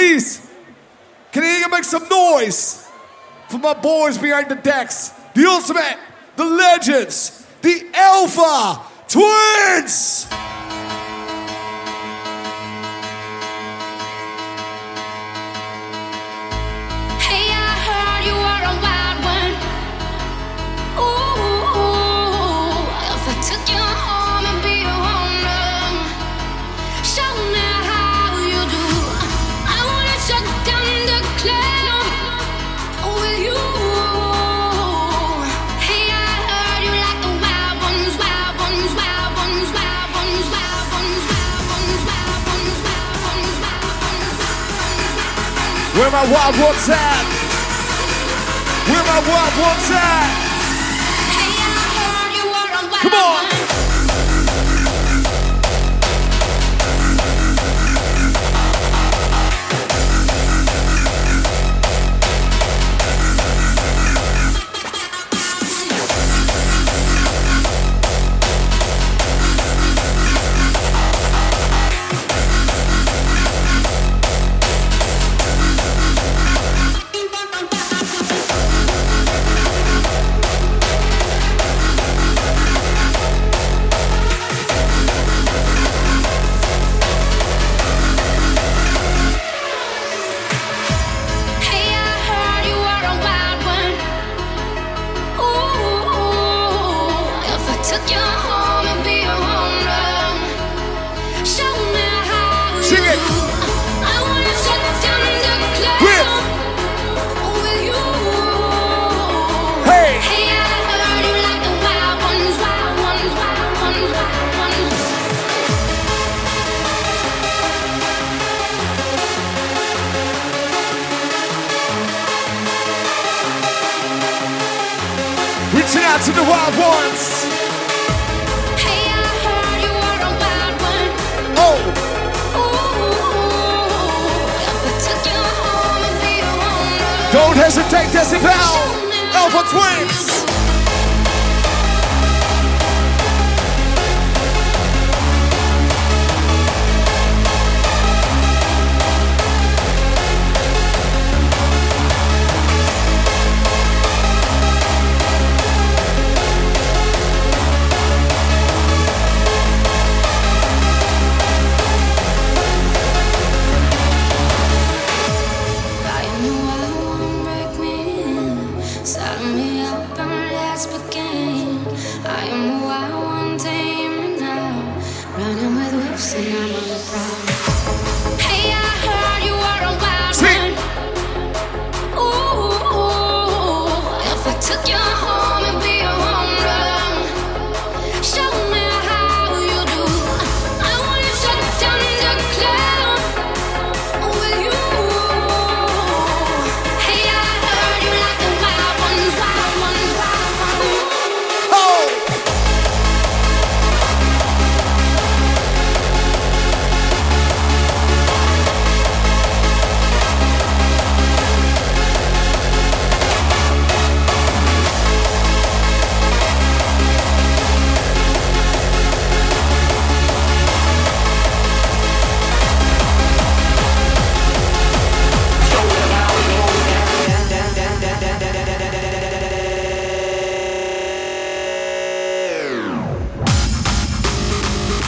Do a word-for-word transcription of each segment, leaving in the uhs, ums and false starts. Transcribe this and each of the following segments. please. Can anyone make some noise for my boys behind the decks? The ultimate, the legends, the Alpha Twins! Where my wild ones at? Where my wild ones at? Hey, I heard you were on wild. Come on! To the wild ones. Hey, I heard you were a wild one. Oh. Ooh, Alpha took you home and be a wonder. Don't hesitate, Decibel. Alpha Twins.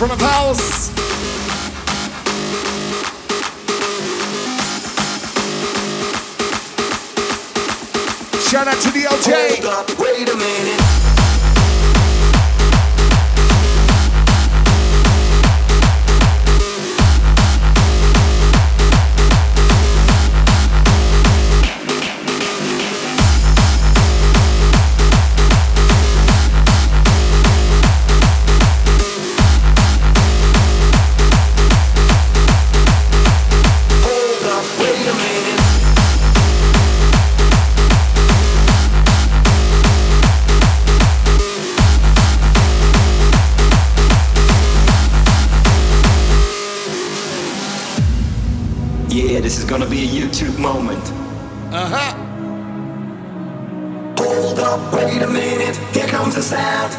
From a house shout out to the L J. Hold up, wait a minute. Gonna be a YouTube moment. Uh-huh. Hold up, wait a minute, here comes the sound.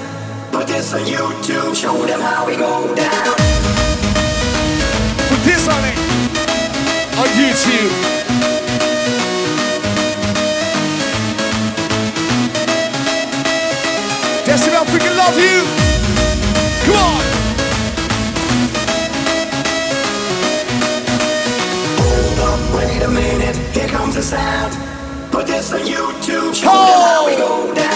Put this on YouTube, show them how we go down. Put this on it. on YouTube. Decibel, freaking love you! Come on! Hold on, wait a minute, here comes the sound. Put this on YouTube, show oh. them how we go down.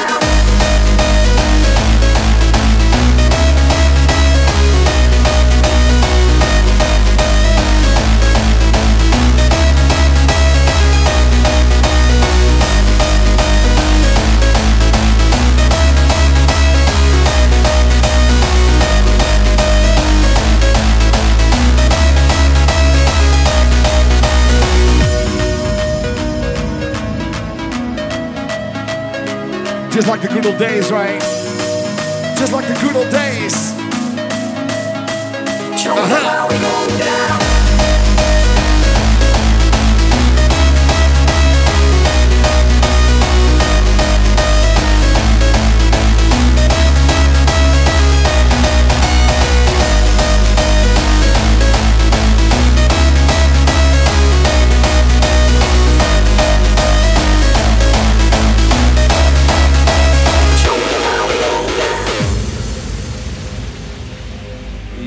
Just like the good old days, right? Just like the good old days. Show me how we go down.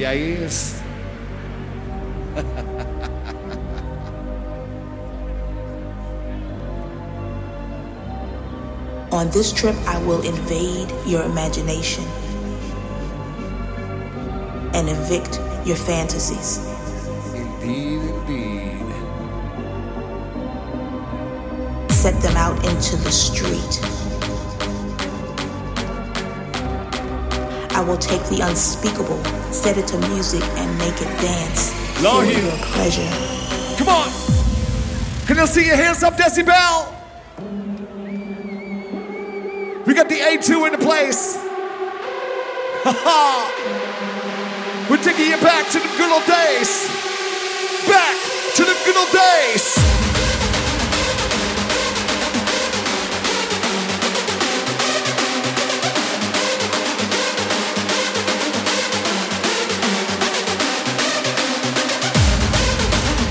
Yeah, he is. On this trip, I will invade your imagination and evict your fantasies. Indeed, indeed. Set them out into the street. I will take the unspeakable, set it to music, and make it dance Love for you. Your pleasure. Come on! Can I see your hands up, Decibel? We got the A two in the place. Ha-ha! We're taking you back to the good old days. Back to the good old days.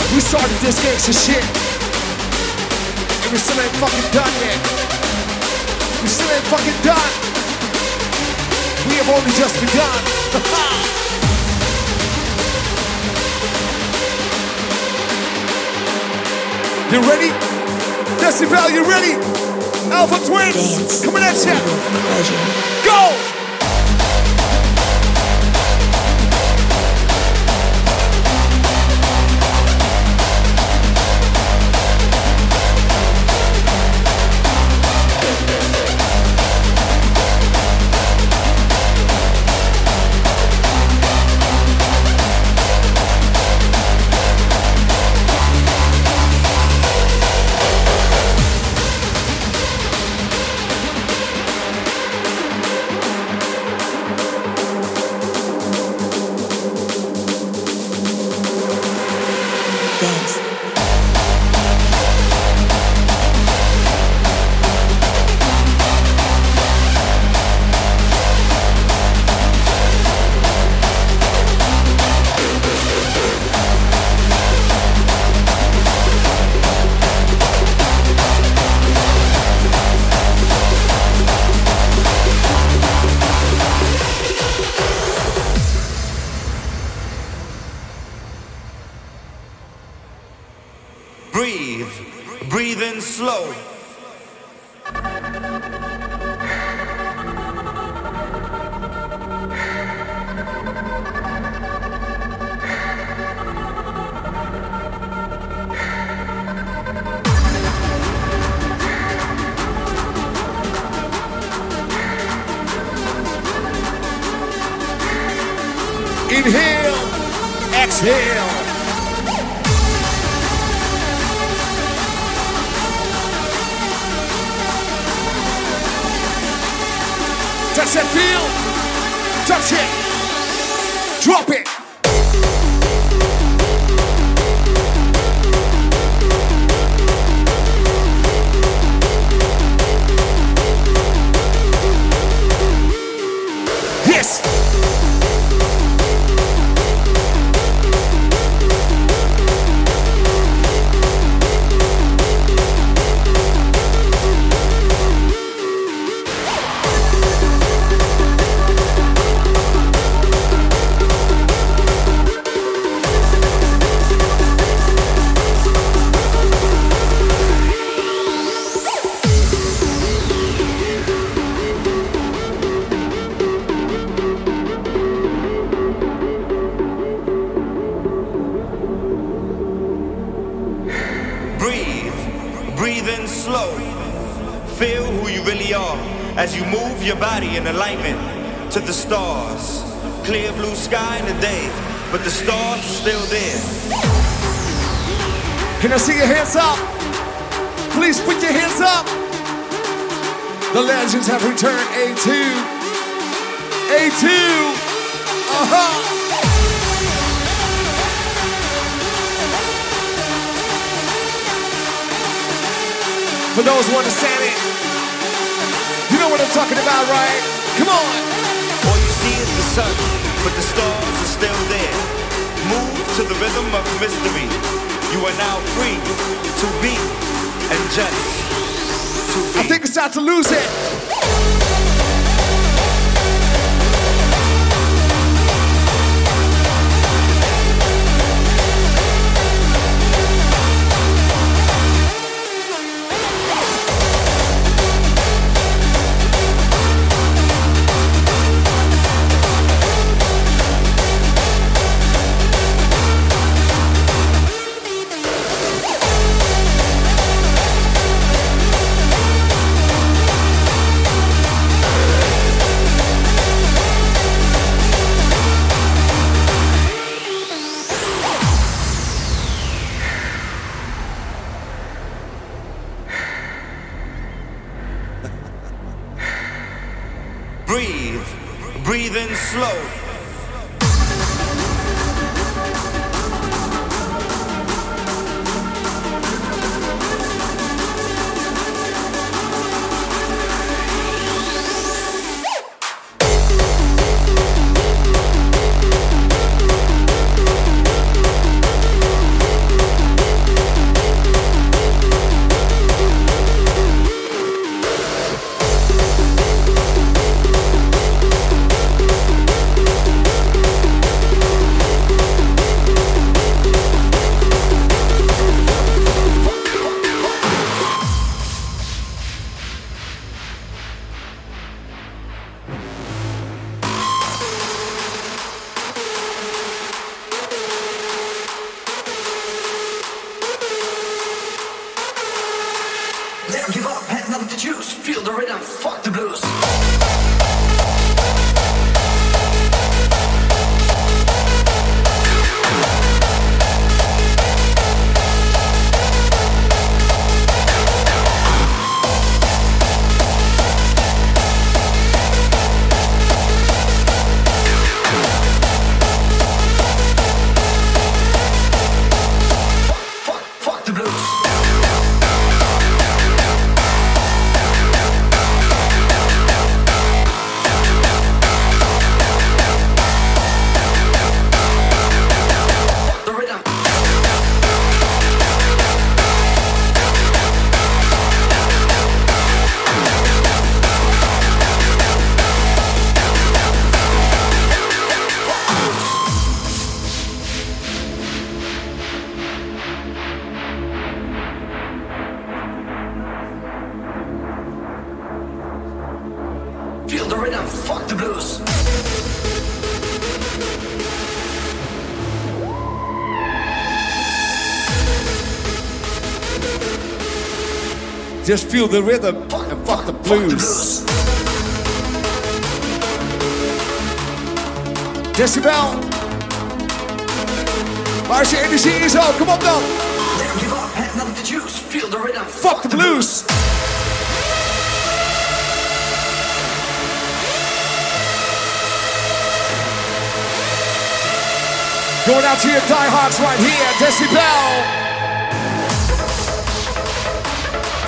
We started this gigs and shit, and we still ain't fucking done yet. We still ain't fucking done. We have only just begun. You ready? Decibel, you ready? Alpha Twins, coming at ya. Go! Breathe in slow. Feel who you really are as you move your body in alignment to the stars. Clear blue sky in the day, but the stars are still there. Can I see your hands up? Please put your hands up. The legends have returned. A two. A two. Uh-huh. For those who understand it, you know what I'm talking about, right? Come on! All you see is the sun, but the stars are still there. Move to the rhythm of mystery. You are now free to be and just to be. I think it's time to lose it. Just feel the rhythm and fuck the blues. Decibel, Marcia energy is on. Come on now. Never give up, have nothing to choose. Feel the rhythm. Fuck the blues. Going out to your diehards right here, Decibel.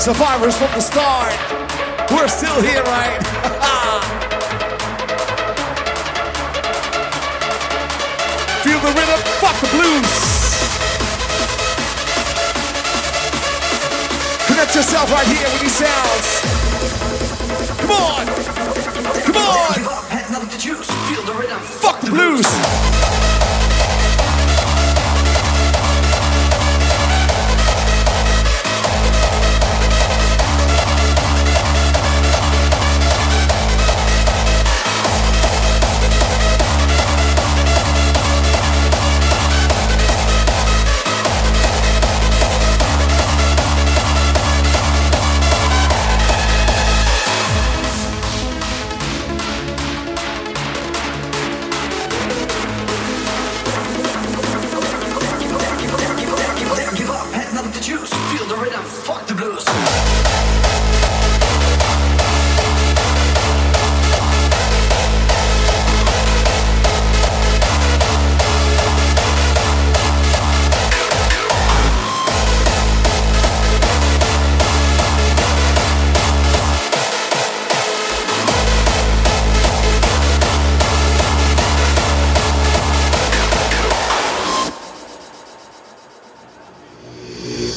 Survivors from the start, we're still here, right? Feel the rhythm, fuck the blues. Connect yourself right here with these sounds. Come on, come on. Feel the rhythm, fuck the blues.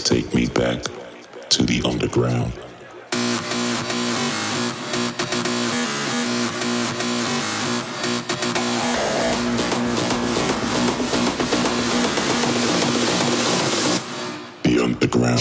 take me back to the underground. The underground.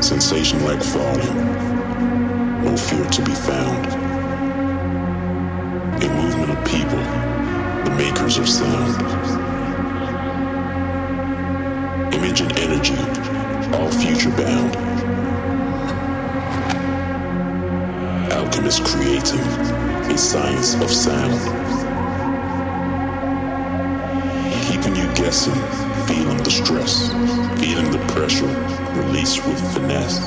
Sensation like falling, no fear to be found. A movement of people, the makers of sound. Image and energy, all future bound. Alchemists creating a science of sound. Keeping you guessing, feeling the stress, feeling the pressure. Release with finesse,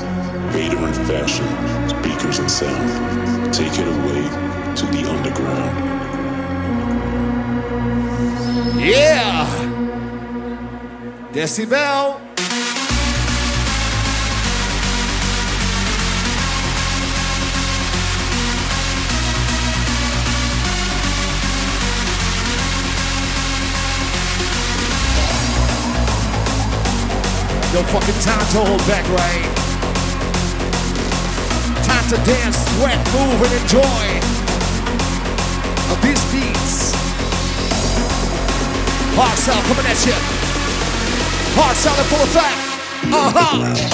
Vader in fashion, speakers and sound. Take it away to the underground. Yeah! Decibel! No fucking time to hold back, right? Time to dance, sweat, move, and enjoy of these beats. Hard sound coming at you. Hard sound in full effect. Uh huh.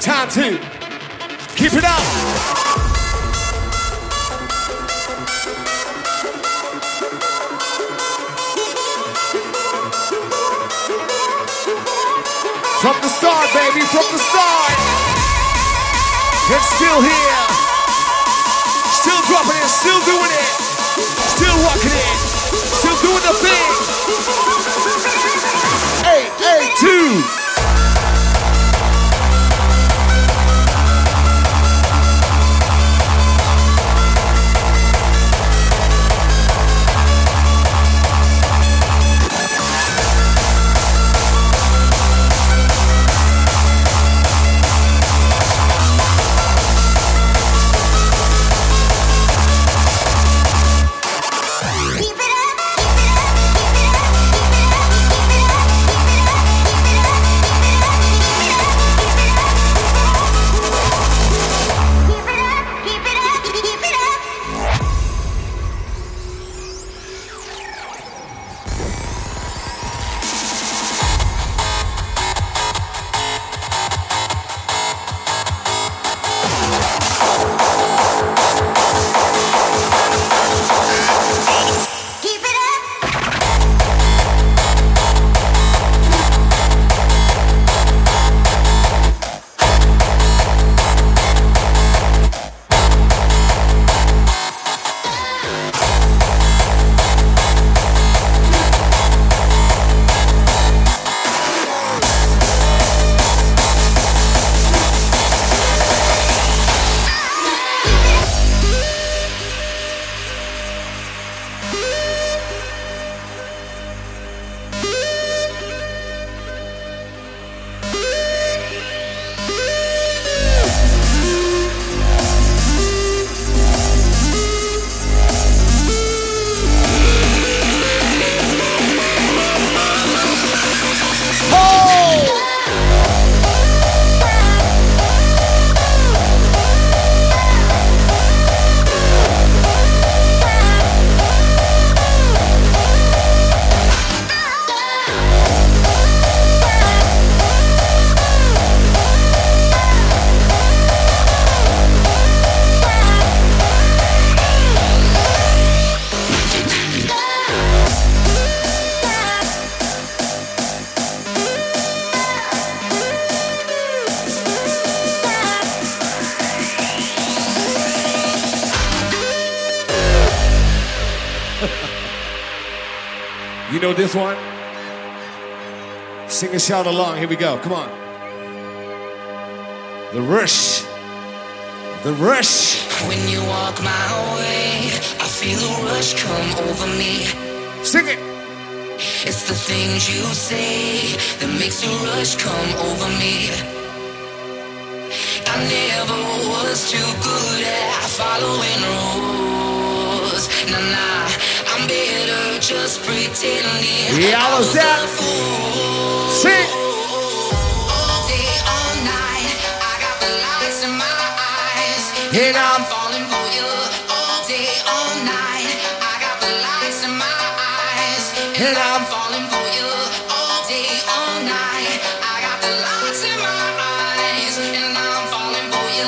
Time to Keep it up. From the start, baby, from the start. It's still here. Still dropping it, still doing it. Still walking it. Still doing the thing. Eight, eight, two. You know this one? Sing and shout along. Here we go. Come on. The rush. The rush. When you walk my way, I feel a rush come over me. Sing it. It's the things you say that makes a rush come over me. I never was too good at following rules. Nah, nah. I'm better just pretending. Yeah, I was that sick. All day, all night, I got the lights in my eyes, and I'm falling for you. All day, all night, I got the lights in my eyes, and I'm falling for you. All day, all night, I got the lights in my eyes, and I'm falling for you.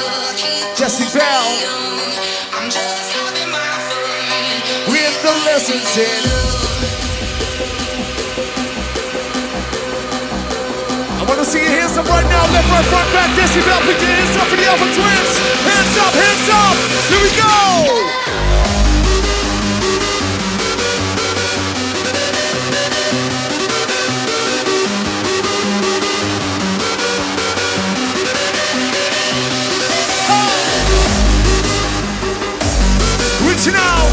Decibel. Listen to I want to see your hands up right now. Left, right, front, back, Decibel. Pick your hands up for the Alpha Twins. Hands up, hands up. Here we go. Oh. Reaching out.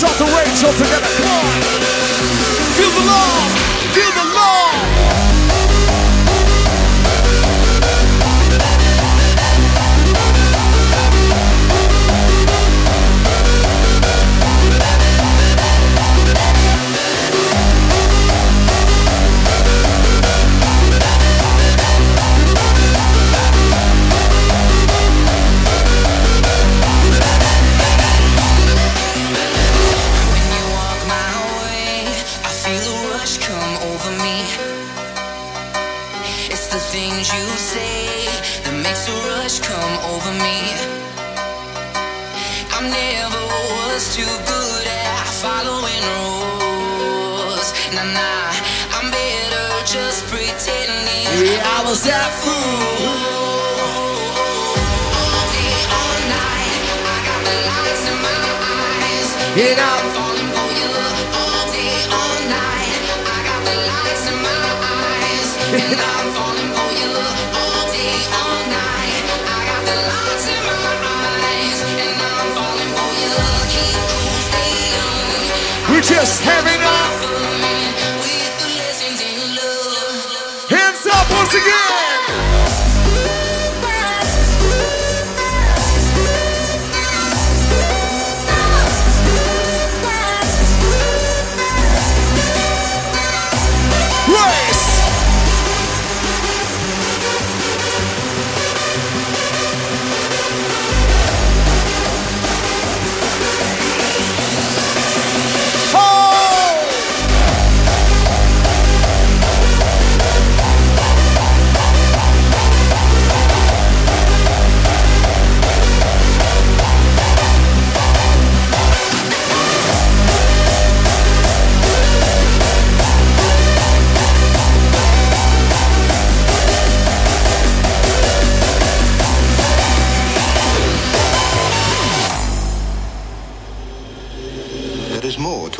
Start the rage all together, come on. Feel the love, feel the love. things you say that makes a rush come over me. I never was too good at following rules. Nah, nah, I'm better just pretending yeah, I was that fool. Lights in my eyes, and I'm falling for you all day, all night. I got the lights in my eyes, and I'm falling for you all day, all night. I got the lights in my eyes, and I'm falling for you. Keep cool, stay young. We're just having a fun with the lessons in love. Hands up once again.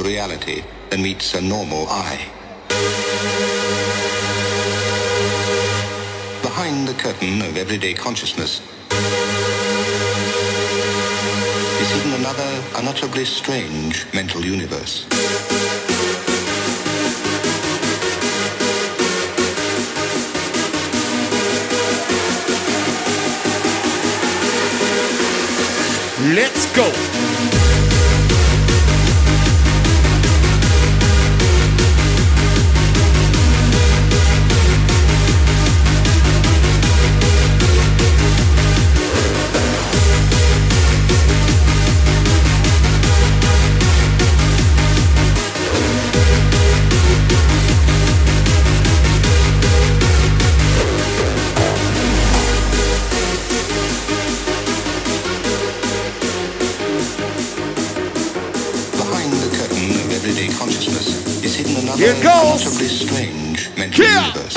Reality than meets a normal eye. Behind the curtain of everyday consciousness is hidden another unutterably strange mental universe. Let's go! Here it goes! Strange mental yeah. Universe.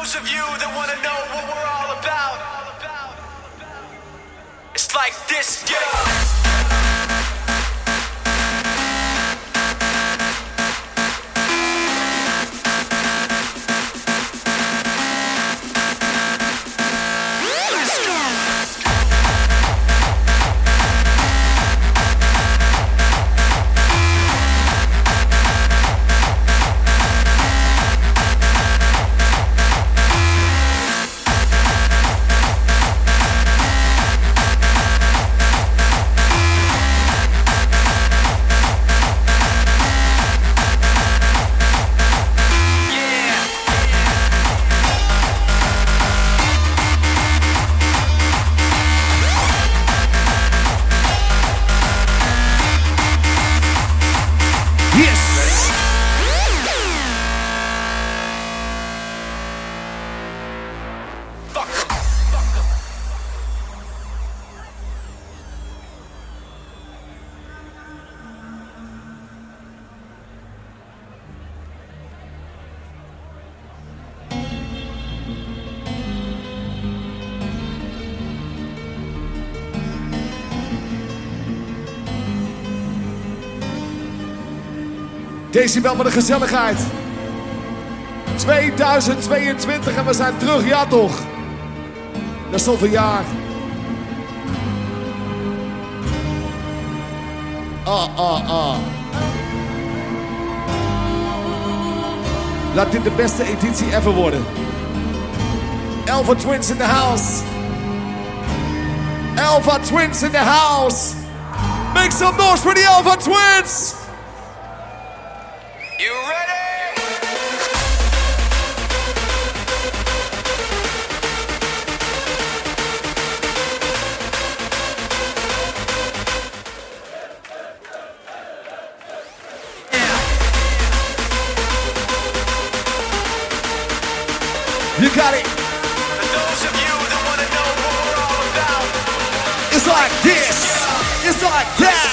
those of you that want to know what we're all about, it's like this, yeah. Decibel met de gezelligheid. twintig tweeëntwintig en we zijn terug, ja toch? Dat is zoveel jaar. Ah, ah, ah. Laat dit de beste editie ever worden. Alpha Twins in the house. Alpha Twins in the house. Make some noise for the Alpha Twins. You ready? You got it. For those of you that want to know what we're all about, it's like this, it's like that.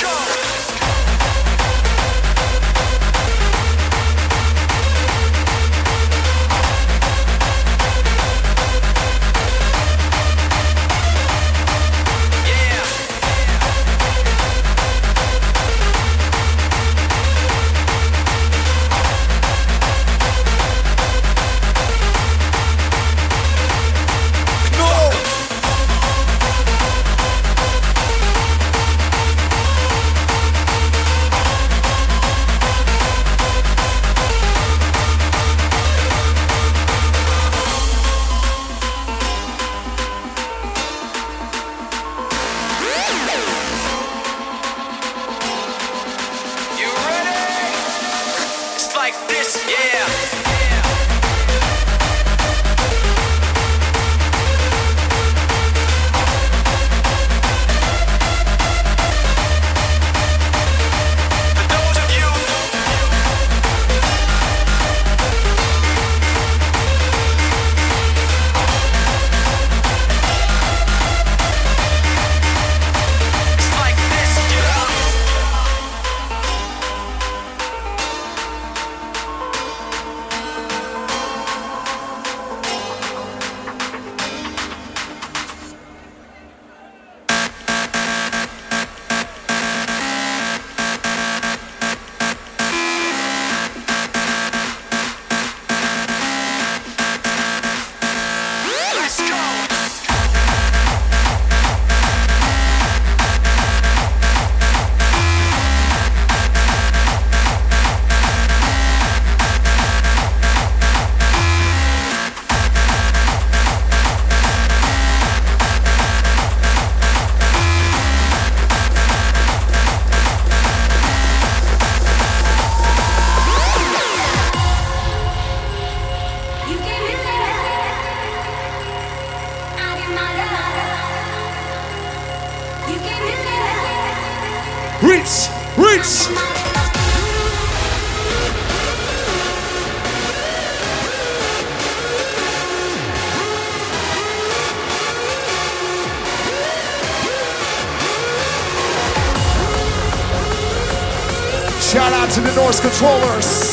Shout out to the Norse controllers.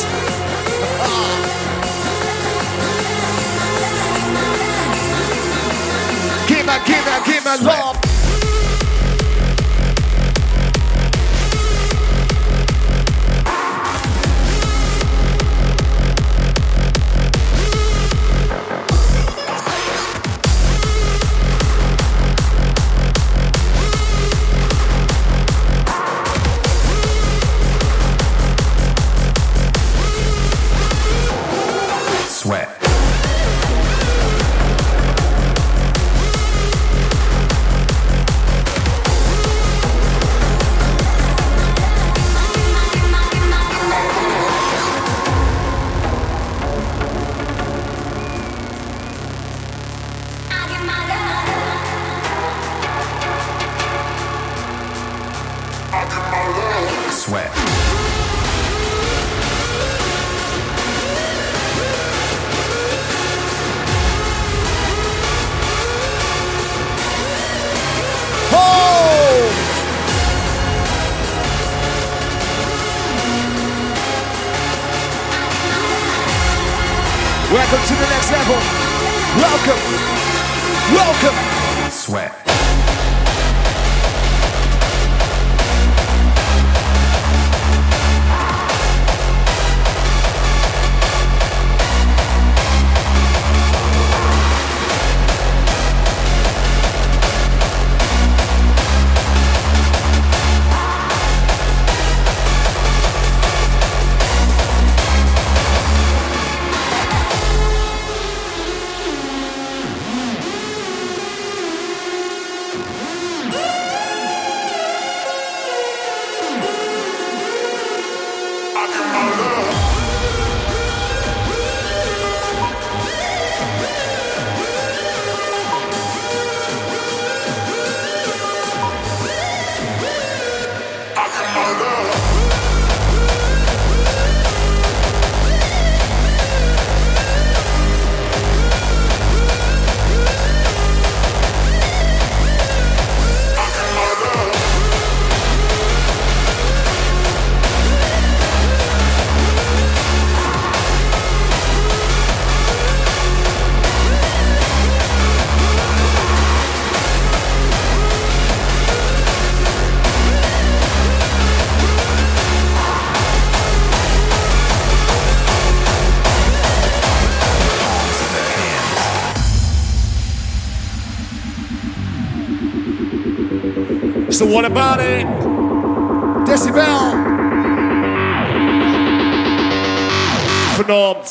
hands up. Welcome to the next level. Welcome. Welcome. Sweat. So what about it? Decibel. Vernormt.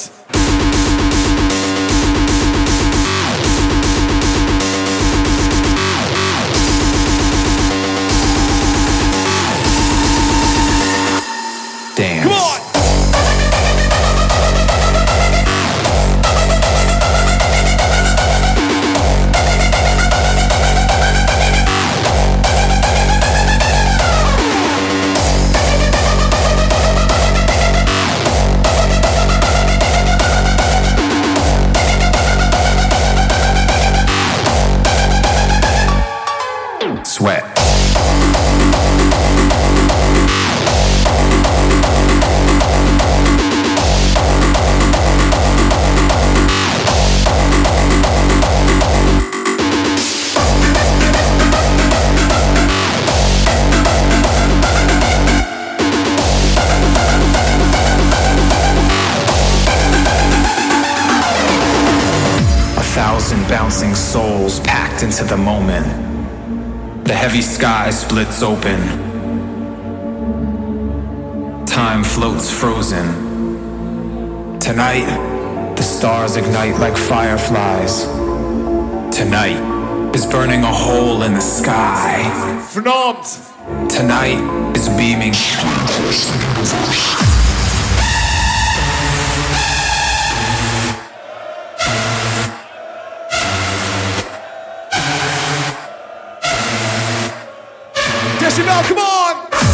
Damn. Come on. Bouncing souls packed into the moment. The heavy sky splits open. Time floats frozen. Tonight, the stars ignite like fireflies. Tonight is burning a hole in the sky. Tonight is beaming. Decibel, come on! You came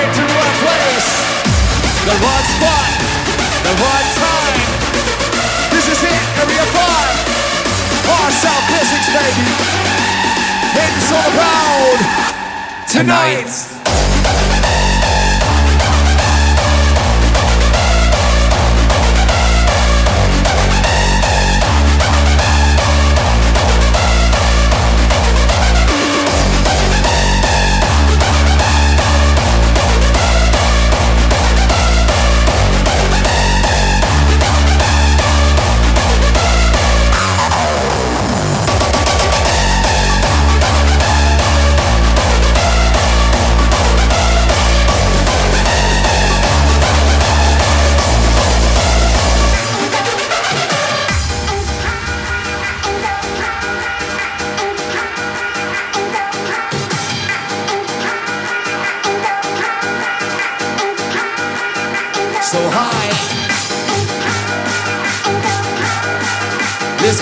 to the right place, the right spot, the right time. This is it, area five. Far South Physics, baby. It's all about tonight.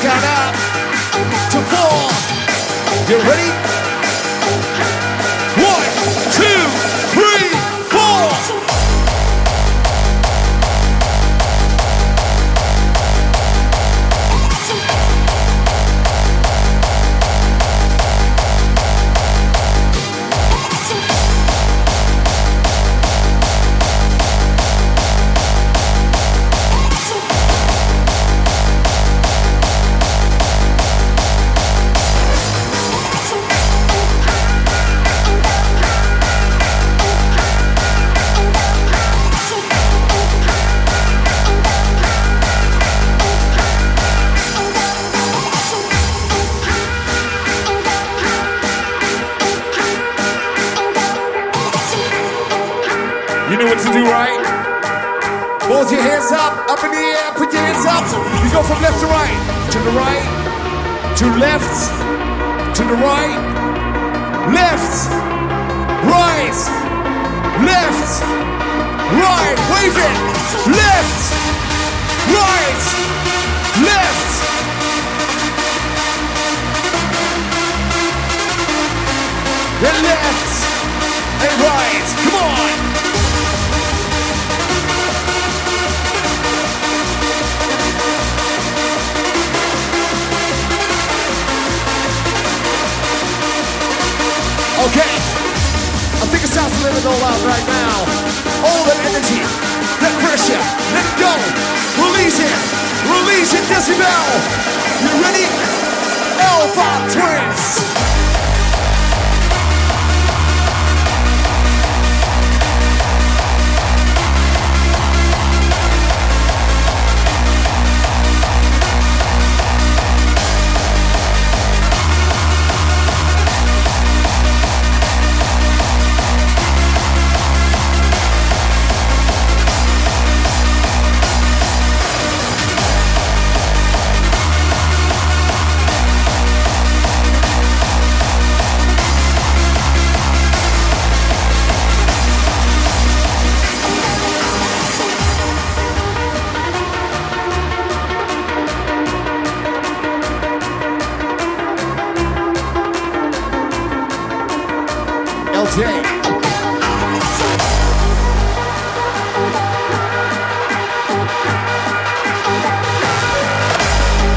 count up to four. You ready? One, two, three, four. You know what to do, right? Hold your hands up, up in the air, put your hands up. You go from left to right, to the right, to left, to the right, left, right, left, right, wave it, left, right, left. Then left, and right, come on. Okay, I think it sounds a little all out right now. All that energy, that pressure, let it go. Release it, release it, Decibel. You ready? Alpha Twins. Yeah.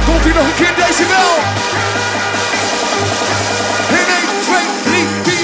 Confie nog een keer deze wel. In één, twee, drie, vier.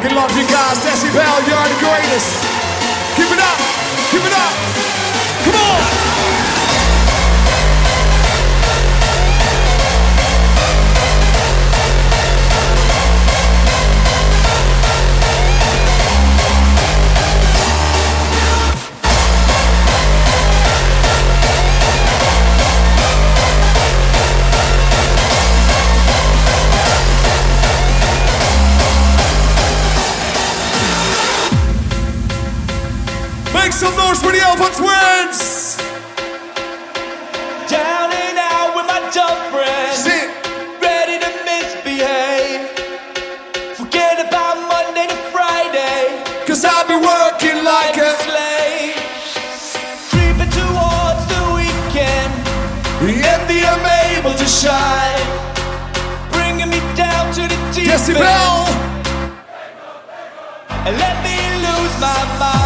fucking love you guys. Decibel, you're the greatest. Keep it up, keep it up. Come on. Make some noise for the Alpha Twins! Down and out with my dumb friends. Sit. Ready to misbehave. Forget about Monday to Friday, cause I'll be working like, like a, a slave. Creeping towards the weekend, the envy I'm able to shine, bringing me down to the deep end. Decibel! And let me lose my mind.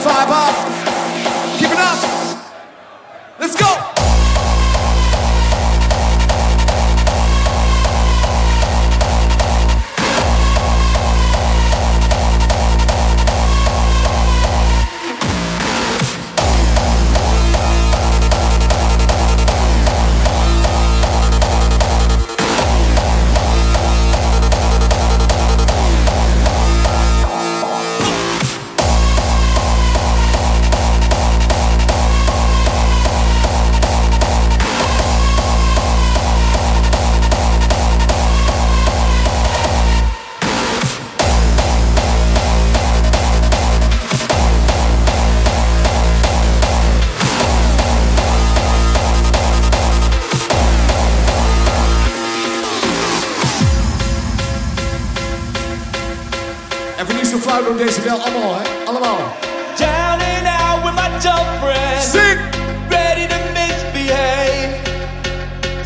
Five up, keep it up, let's go. Decibel, allemaal, hè? Allemaal. Down and out with my dumb friends. Sick. Ready to misbehave.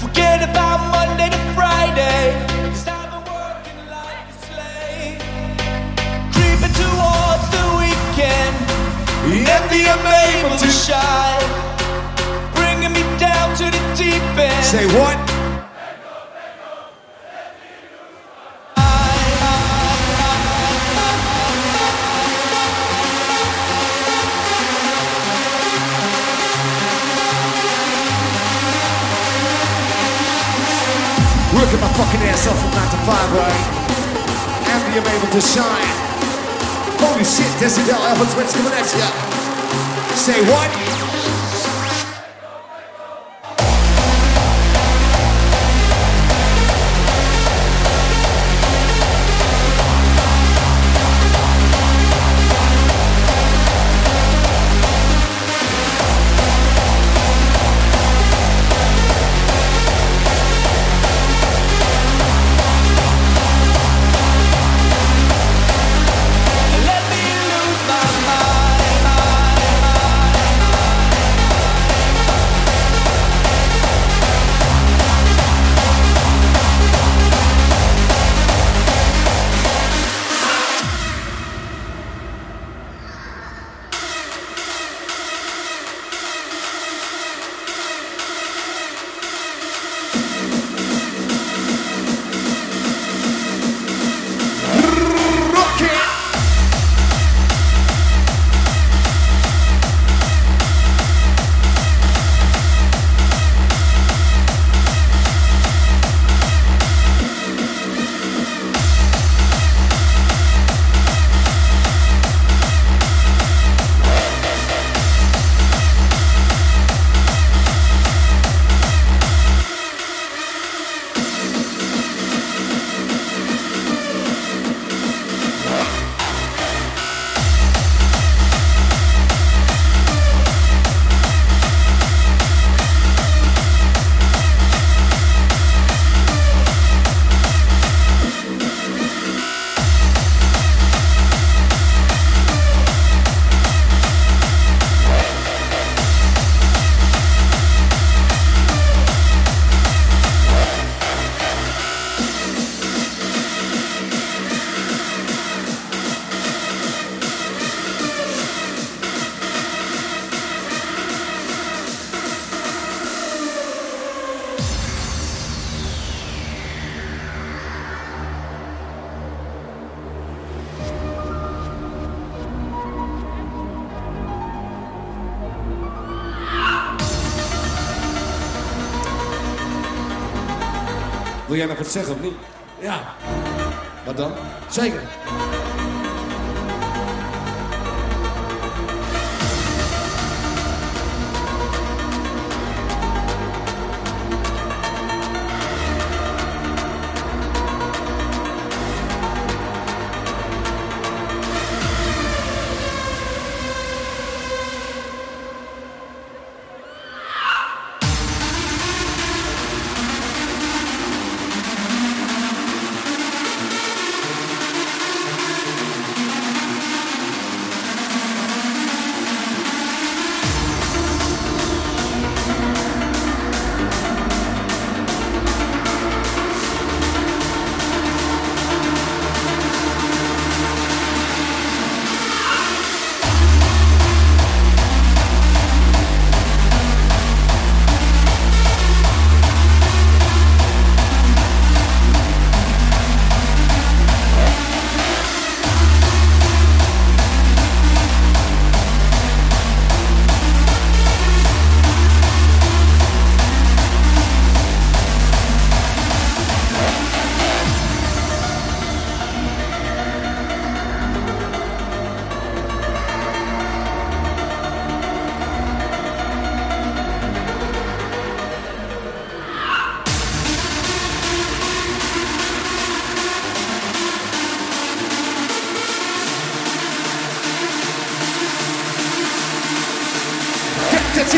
Forget about Monday to Friday, cause I've been working like a slave. Creeping towards the weekend, let me am able to shine, bringing me down to the deep end. Say what? Working my fucking ass off from nine to five, right? After you're able to shine. Holy shit, Decibel, Alpha Twins coming at ya. Say what? Wil jij nog wat zeggen of niet? Ja. Wat dan? Zeker.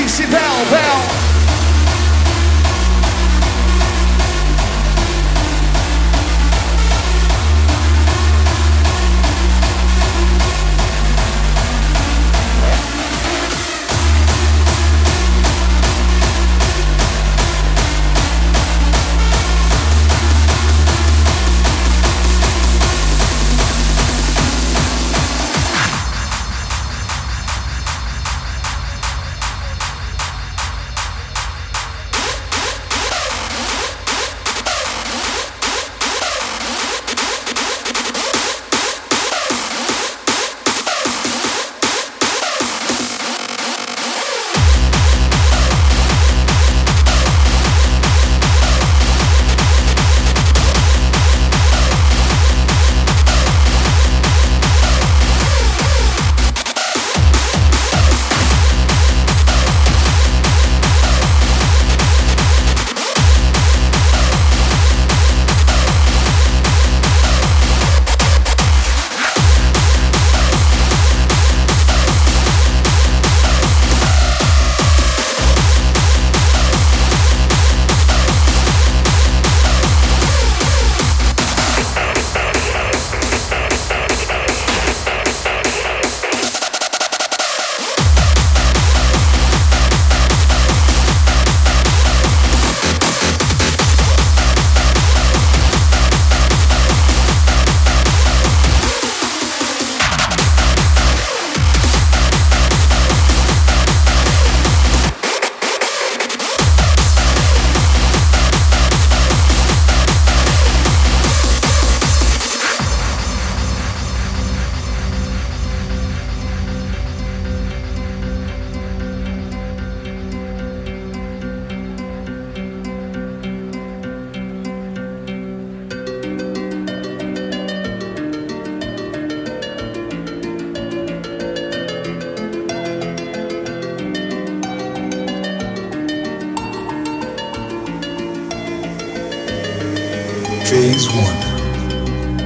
Decibel, bell. Phase one.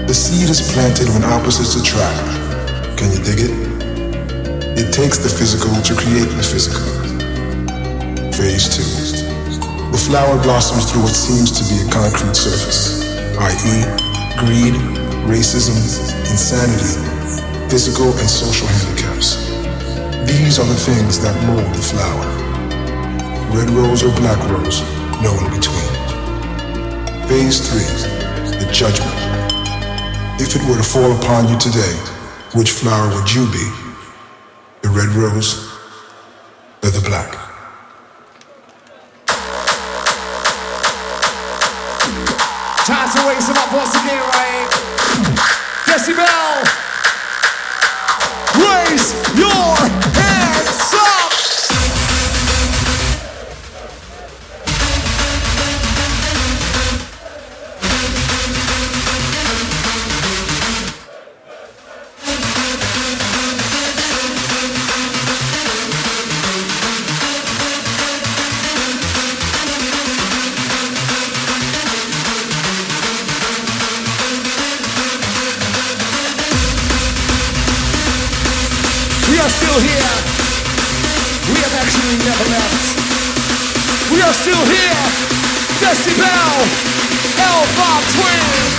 The seed is planted when opposites attract. Can you dig it? It takes the physical to create the physical. Phase two. The flower blossoms through what seems to be a concrete surface, that is, greed, racism, insanity, physical and social handicaps. These are the things that mold the flower. Red rose or black rose, no in between. Phase three, the judgment. If it were to fall upon you today, which flower would you be? The red rose or the black? Time to wake some up once again, right? Decibel, raise your hands up! are still here. We have actually never left. We are still here. Decibel, Alpha Twins.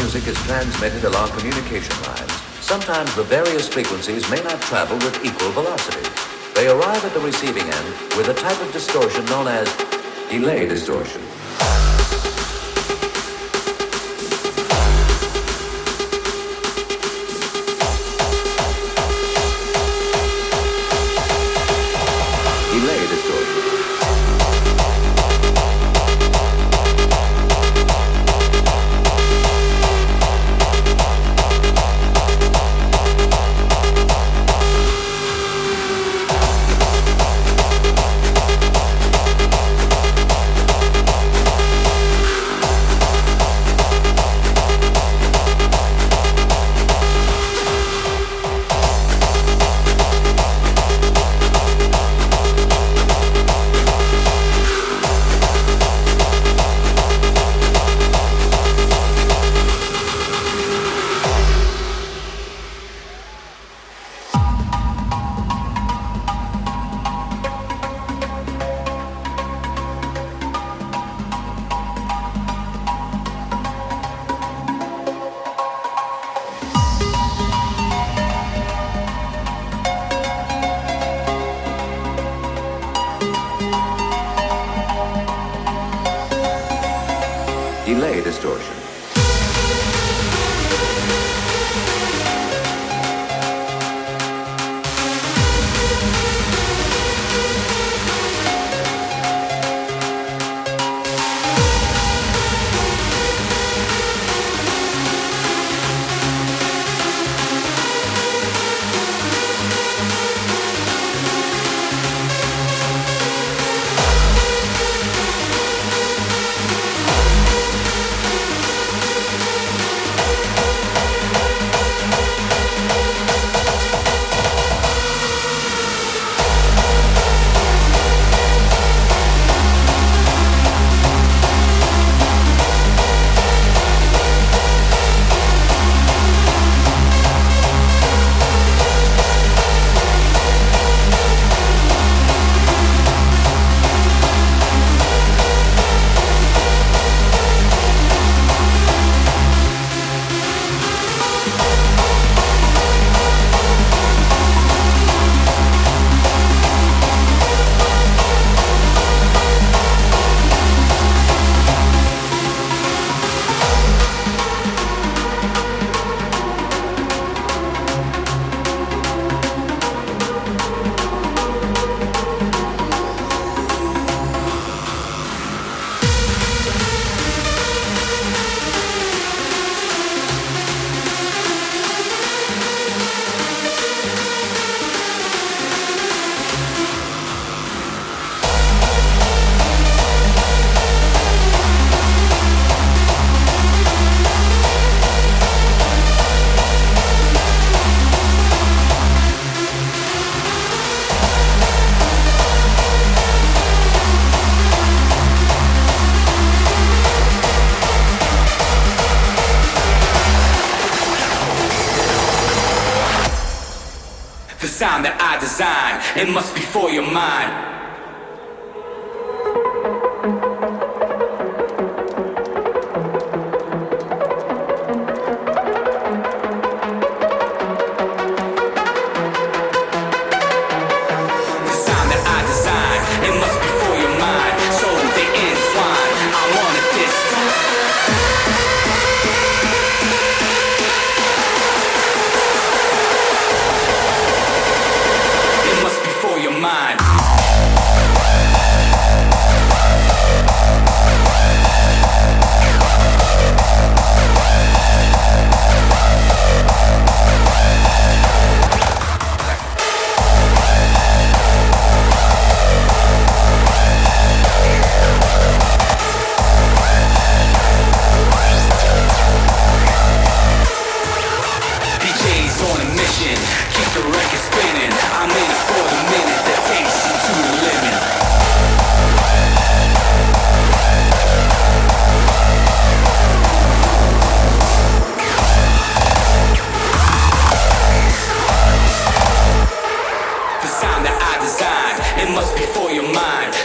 Music is transmitted along communication lines. Sometimes the various frequencies may not travel with equal velocities. They arrive at the receiving end with a type of distortion known as delay distortion. Delay distortion. Delay distortion. Sound that I design, it must be for your mind. The sound that I design, it must be for your mind. So they entwine, I want it this time. Mind.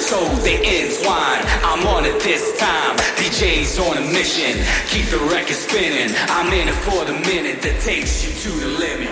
souls, they entwine. I'm on it this time, D J's on a mission. Keep the record spinning, I'm in it for the minute that takes you to the limit.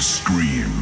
Scream.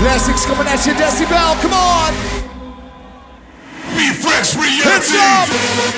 Classics coming at you, Decibel, come on! Be fresh, reality!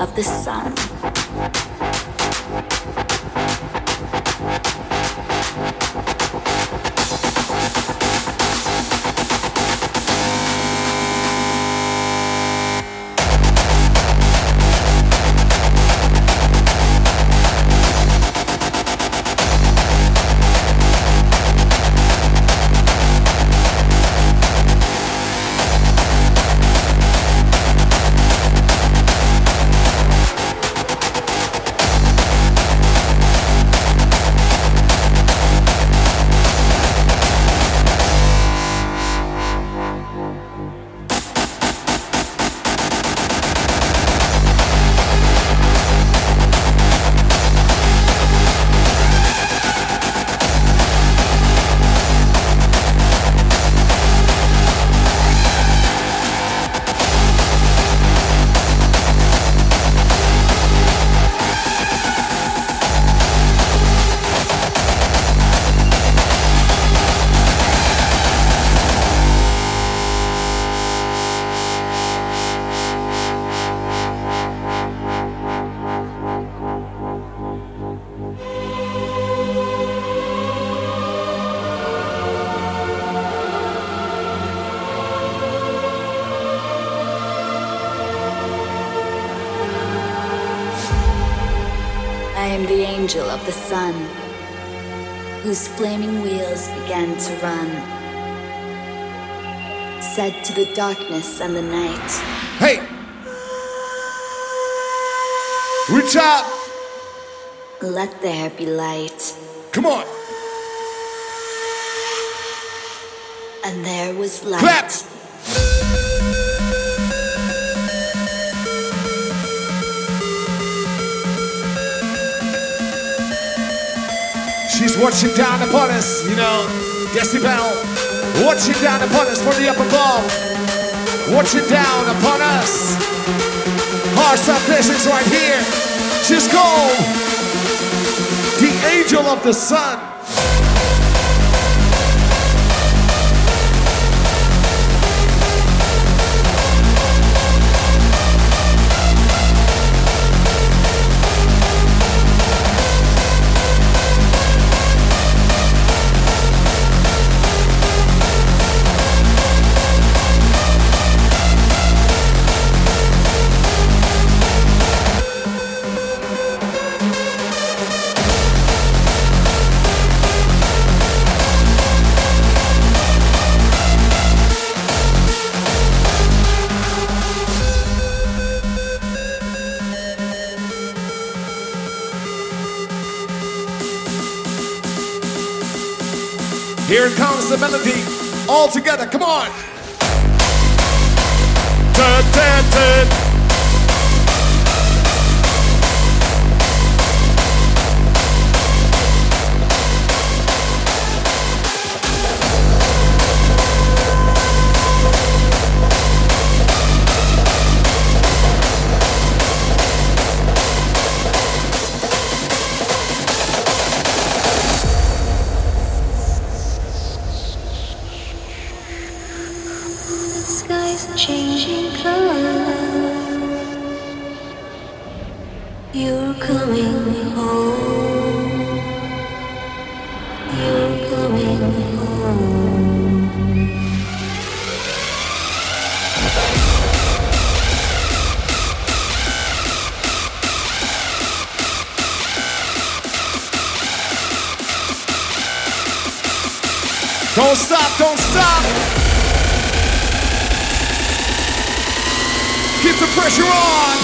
Of the sun. Of the sun, whose flaming wheels began to run, said to the darkness and the night, hey, reach out, let there be light. Come on. And there was light. Clap. She's watching down upon us, you know, Decibel, watching down upon us from the upper ball, watching down upon us. Hearts are blessings right here. She's called the Angel of the Sun. Here comes the melody, all together, come on! Dun, dun, dun. Changing color, you're coming home, you're coming home. Don't stop, don't stop. Keep the pressure on!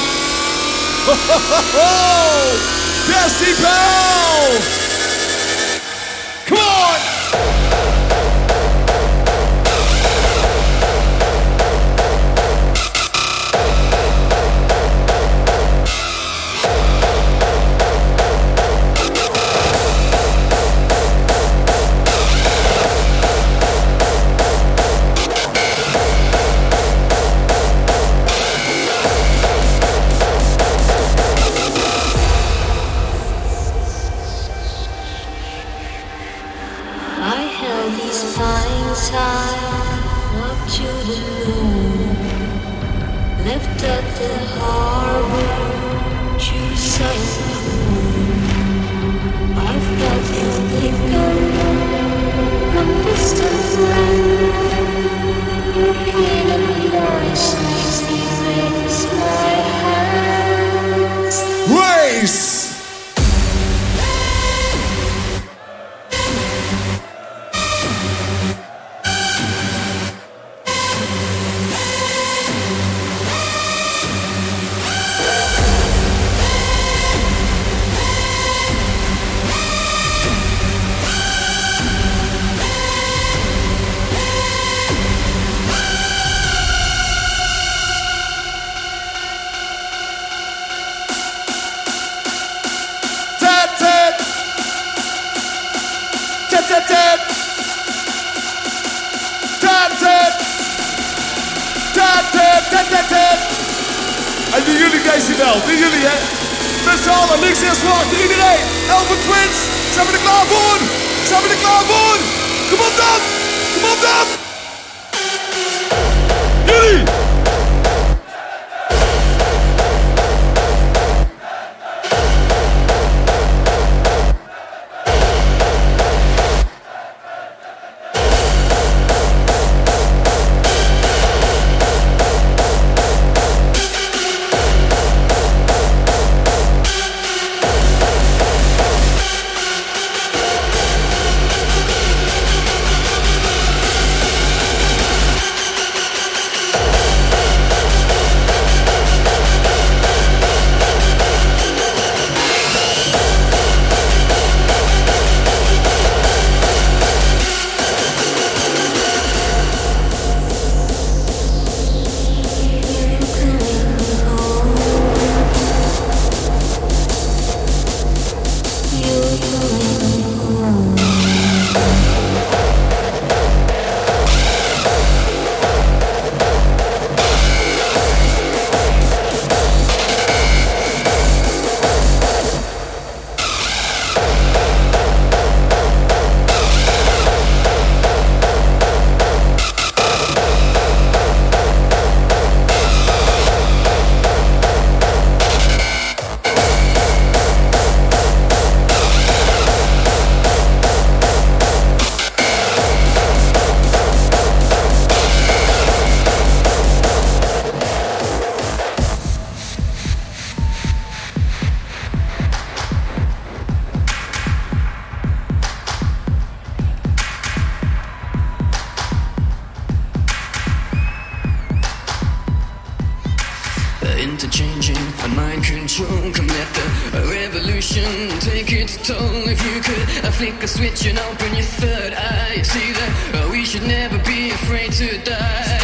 Ho ho ho ho! Decibel! En die jullie Decibel, die jullie hè. Met z'n allen, links en zwart, iedereen. Alpha Twins, zijn we er klaar voor? Zijn we er klaar voor? Kom op dan, kom op dan. Jullie. interchanging, a mind control connector, a revolution, take its toll if you could. I flick a switch and open your third eye. See that, oh, we should never be afraid to die.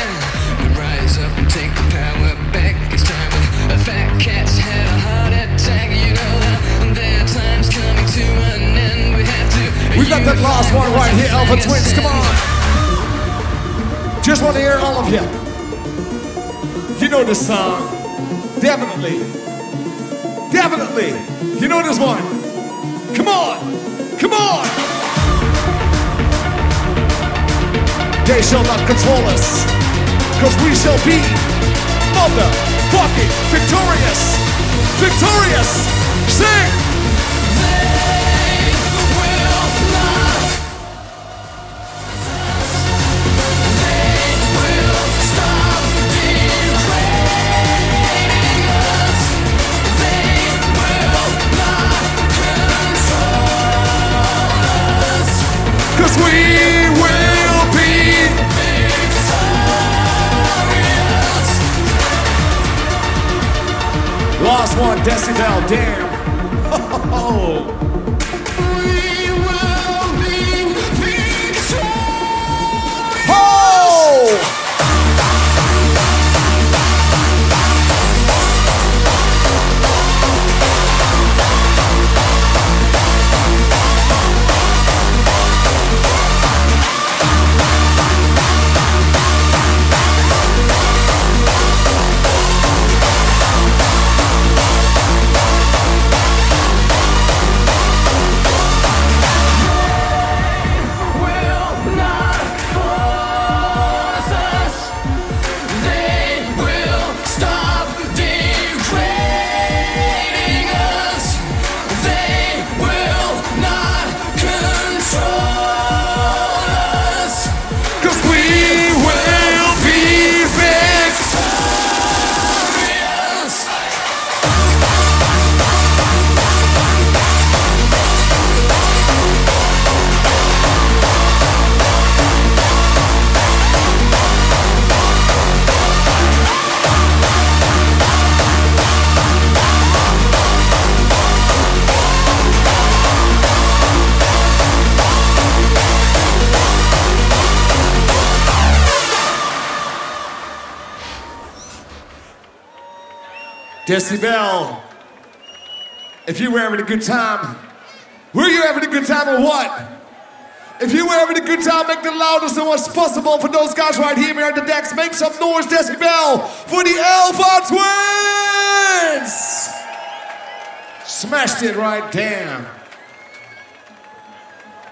We rise up and take the power back. It's time. A fat cat's had a heart attack. You know that their time's coming to an end. We have to. We got that last one right here, Alpha Twins. Come on. Just want to hear all of you. You know this song, definitely, definitely. You know this one. Come on, come on. They shall not control us, cause we shall be motherfucking victorious, victorious. Sing. They will not. They will stop. Cause we will be victorious. Last one, Decibel, damn. Oh. We will be victorious. Decibel, if you were having a good time, were you having a good time or what? If you were having a good time, make the loudest noise possible for those guys right here behind the decks. Make some noise, Decibel, for the Alpha Twins! Smashed it right down.